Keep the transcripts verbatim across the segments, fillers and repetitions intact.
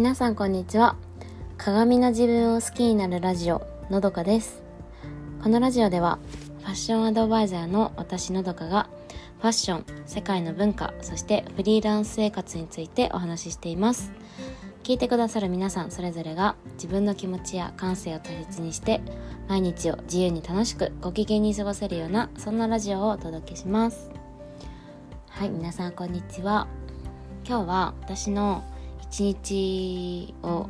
皆さんこんにちは。鏡の自分を好きになるラジオ、のどかです。このラジオではファッションアドバイザーの私のどかがファッション、世界の文化、そしてフリーランス生活についてお話ししています。聞いてくださる皆さんそれぞれが自分の気持ちや感性を大切にして毎日を自由に楽しくご機嫌に過ごせるような、そんなラジオをお届けします。はい、皆さんこんにちは。今日は私の一日を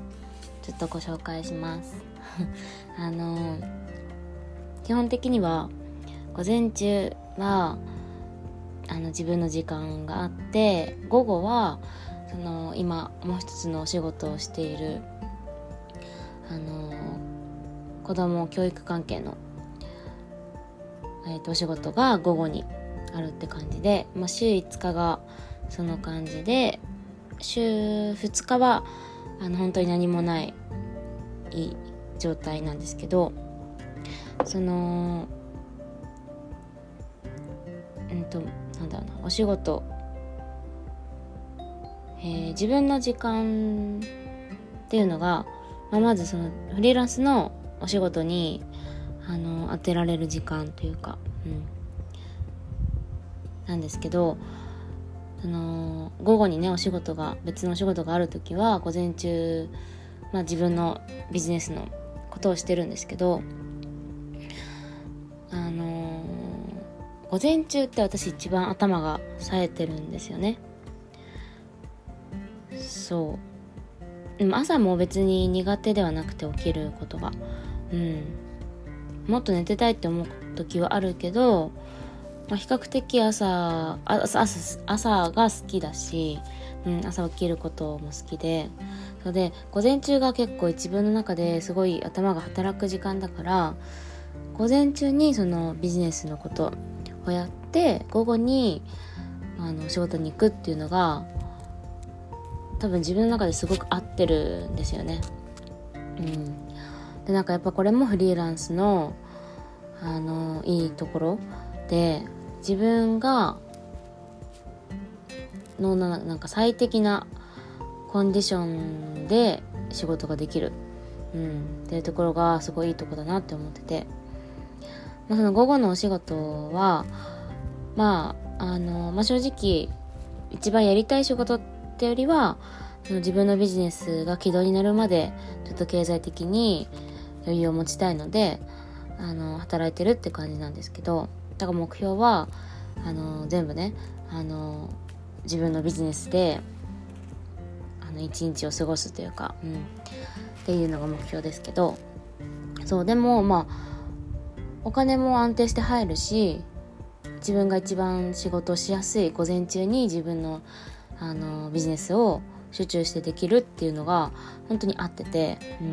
ちょっとご紹介しますあの基本的には午前中はあの自分の時間があって、午後はその今もう一つのお仕事をしているあの子ども教育関係の、えーと、お仕事が午後にあるって感じで、まあ、週いつかがその感じで、週ふつかはあの本当に何もない状態なんですけど、そのうんとなんだろうな、お仕事、えー、自分の時間っていうのが、まあ、まずそのフリーランスのお仕事にあの当てられる時間というか、うん、なんですけど。あの午後にねお仕事が別のお仕事があるときは午前中、まあ、自分のビジネスのことをしてるんですけど、あの午前中って私一番頭が冴えてるんですよね。そうでも朝も別に苦手ではなくて、起きることが、うん、もっと寝てたいって思うときはあるけど、まあ、比較的 朝, 朝, 朝, 朝が好きだし、うん、朝起きることも好きで、それで午前中が結構自分の中ですごい頭が働く時間だから、午前中にそのビジネスのことをやって、午後にあの仕事に行くっていうのが多分自分の中ですごく合ってるんですよね、うん、でなんかやっぱこれもフリーランス の, あのいいところで、自分がのななんか最適なコンディションで仕事ができる、うん、っていうところがすごいいいとこだなって思ってて、まあ、その午後のお仕事は、まああのまあ、正直一番やりたい仕事ってよりは自分のビジネスが軌道になるまでちょっと経済的に余裕を持ちたいのであの働いてるって感じなんですけど、だから目標はあの全部ねあの自分のビジネスであの一日を過ごすというか、うん、っていうのが目標ですけど、そうでもまあお金も安定して入るし、自分が一番仕事しやすい午前中に自分のあのビジネスを集中してできるっていうのが本当に合ってて、う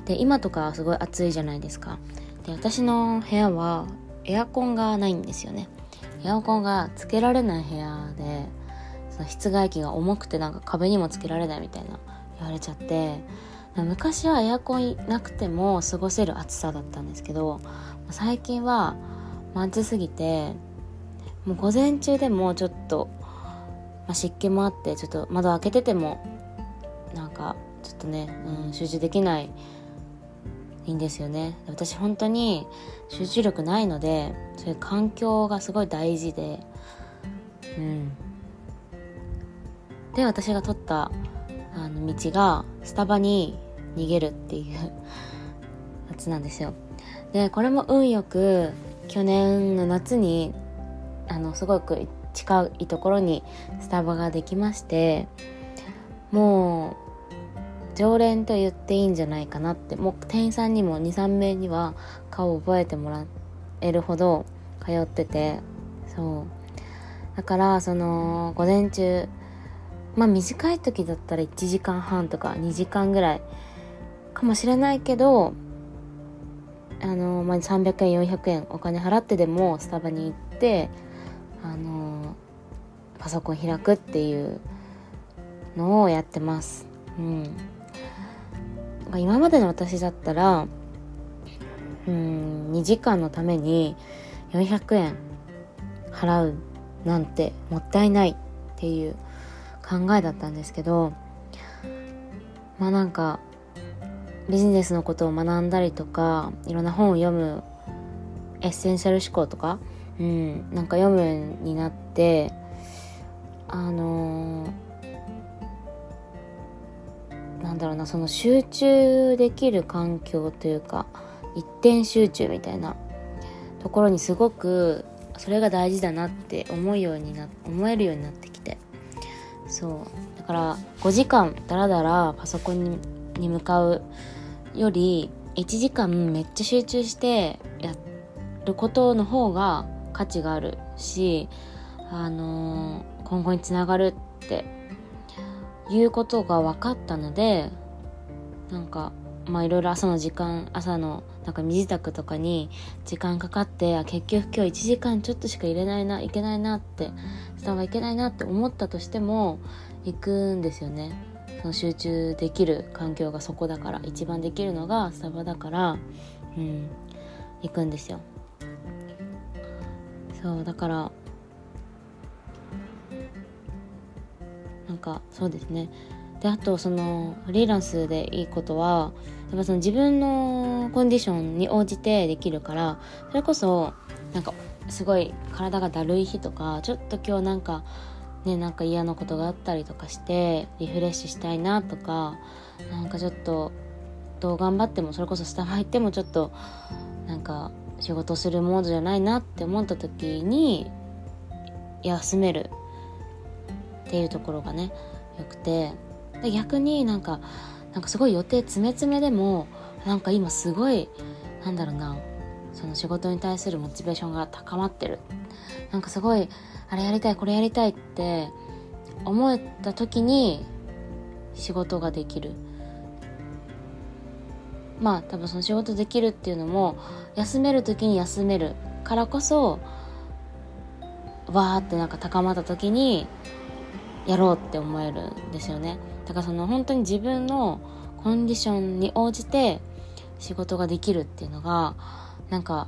ん、で今とかすごい暑いじゃないですか。で私の部屋はエアコンがないんですよね。エアコンがつけられない部屋で、その室外機が重くてなんか壁にもつけられないみたいな言われちゃって、昔はエアコンなくても過ごせる暑さだったんですけど、最近は暑すぎてもう午前中でもちょっと、まあ、湿気もあって、ちょっと窓開けててもなんかちょっとね、うん、集中できないいいんですよね。私本当に集中力ないので、そういう環境がすごい大事で、うん、で私が取ったあの道がスタバに逃げるっていうやつなんですよ。でこれも運よく去年の夏にあのすごく近いところにスタバができまして、もう常連と言っていいんじゃないかなって、もう店員さんにも に,さん 名には顔を覚えてもらえるほど通ってて、そうだからその午前中、まあ短い時だったらいちじかんはんとかにじかんぐらいかもしれないけど、あの、まあ、さんびゃくえんよんひゃくえんお金払ってでもスタバに行ってあのパソコン開くっていうのをやってます。うん今までの私だったら、うん、にじかんのためによんひゃくえん払うなんてもったいないっていう考えだったんですけど、まあなんかビジネスのことを学んだりとか、いろんな本を読む、エッセンシャル思考とか、うん、なんか読むようになって、あのー、なんだろうな、その集中できる環境というか一点集中みたいなところにすごくそれが大事だなって思うようにな思えるようになってきて、そうだからごじかんだらだらパソコンにに向かうよりいちじかんめっちゃ集中してやることの方が価値があるし、あのー、今後につながるっていうことが分かったので、なんかまあいろいろ朝の時間朝のなんか身支度とかに時間かかって、あ結局今日いちじかんちょっとしか入れないないけないなってスタバいけないなって思ったとしても行くんですよね。その集中できる環境がそこだから、一番できるのがスタバだから、うん、行くんですよ。そうだからなんかそうですね。であとそのフリーランスでいいことはやっぱその自分のコンディションに応じてできるから、それこそなんかすごい体がだるい日とか、ちょっと今日なんかね、なんか嫌なことがあったりとかしてリフレッシュしたいなとか、なんかちょっとどう頑張ってもそれこそスタバ行ってもちょっとなんか仕事するモードじゃないなって思った時に休めるっていうところがねよくて、で逆になんかなんかすごい予定詰め詰めでもなんか今すごいなんだろうな、その仕事に対するモチベーションが高まってる、なんかすごいあれやりたいこれやりたいって思った時に仕事ができる。まあ多分その仕事できるっていうのも休める時に休めるからこそ、わーってなんか高まった時にやろうって思えるんですよね。だからその本当に自分のコンディションに応じて仕事ができるっていうのがなんか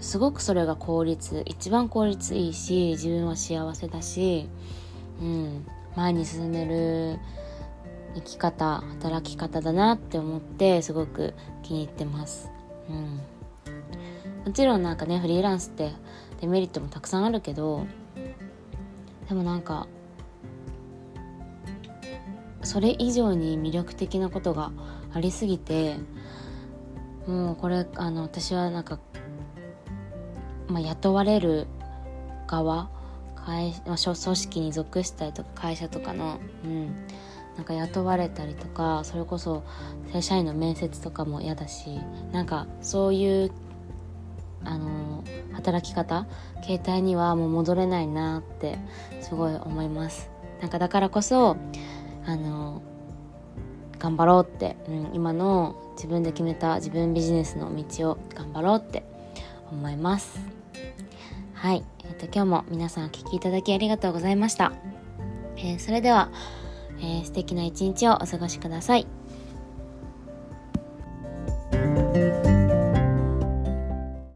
すごくそれが効率一番効率いいし、自分は幸せだし、うん、前に進める生き方働き方だなって思ってすごく気に入ってます、うん、もちろんなんかねフリーランスってデメリットもたくさんあるけど、でもなんかそれ以上に魅力的なことがありすぎて、もうこれあの私はなんかまあ、雇われる側会、まあ、組織に属したりとか会社とかの、うん、なんか雇われたりとか、それこそ正社員の面接とかも嫌だし、なんかそういうあの働き方形態にはもう戻れないなってすごい思います。なんかだからこそあの頑張ろうって、うん、今の自分で決めた自分ビジネスの道を頑張ろうって思います。はい、えーと、今日も皆さんお聞きいただきありがとうございました。えー、それでは、えー、素敵な一日をお過ごしください。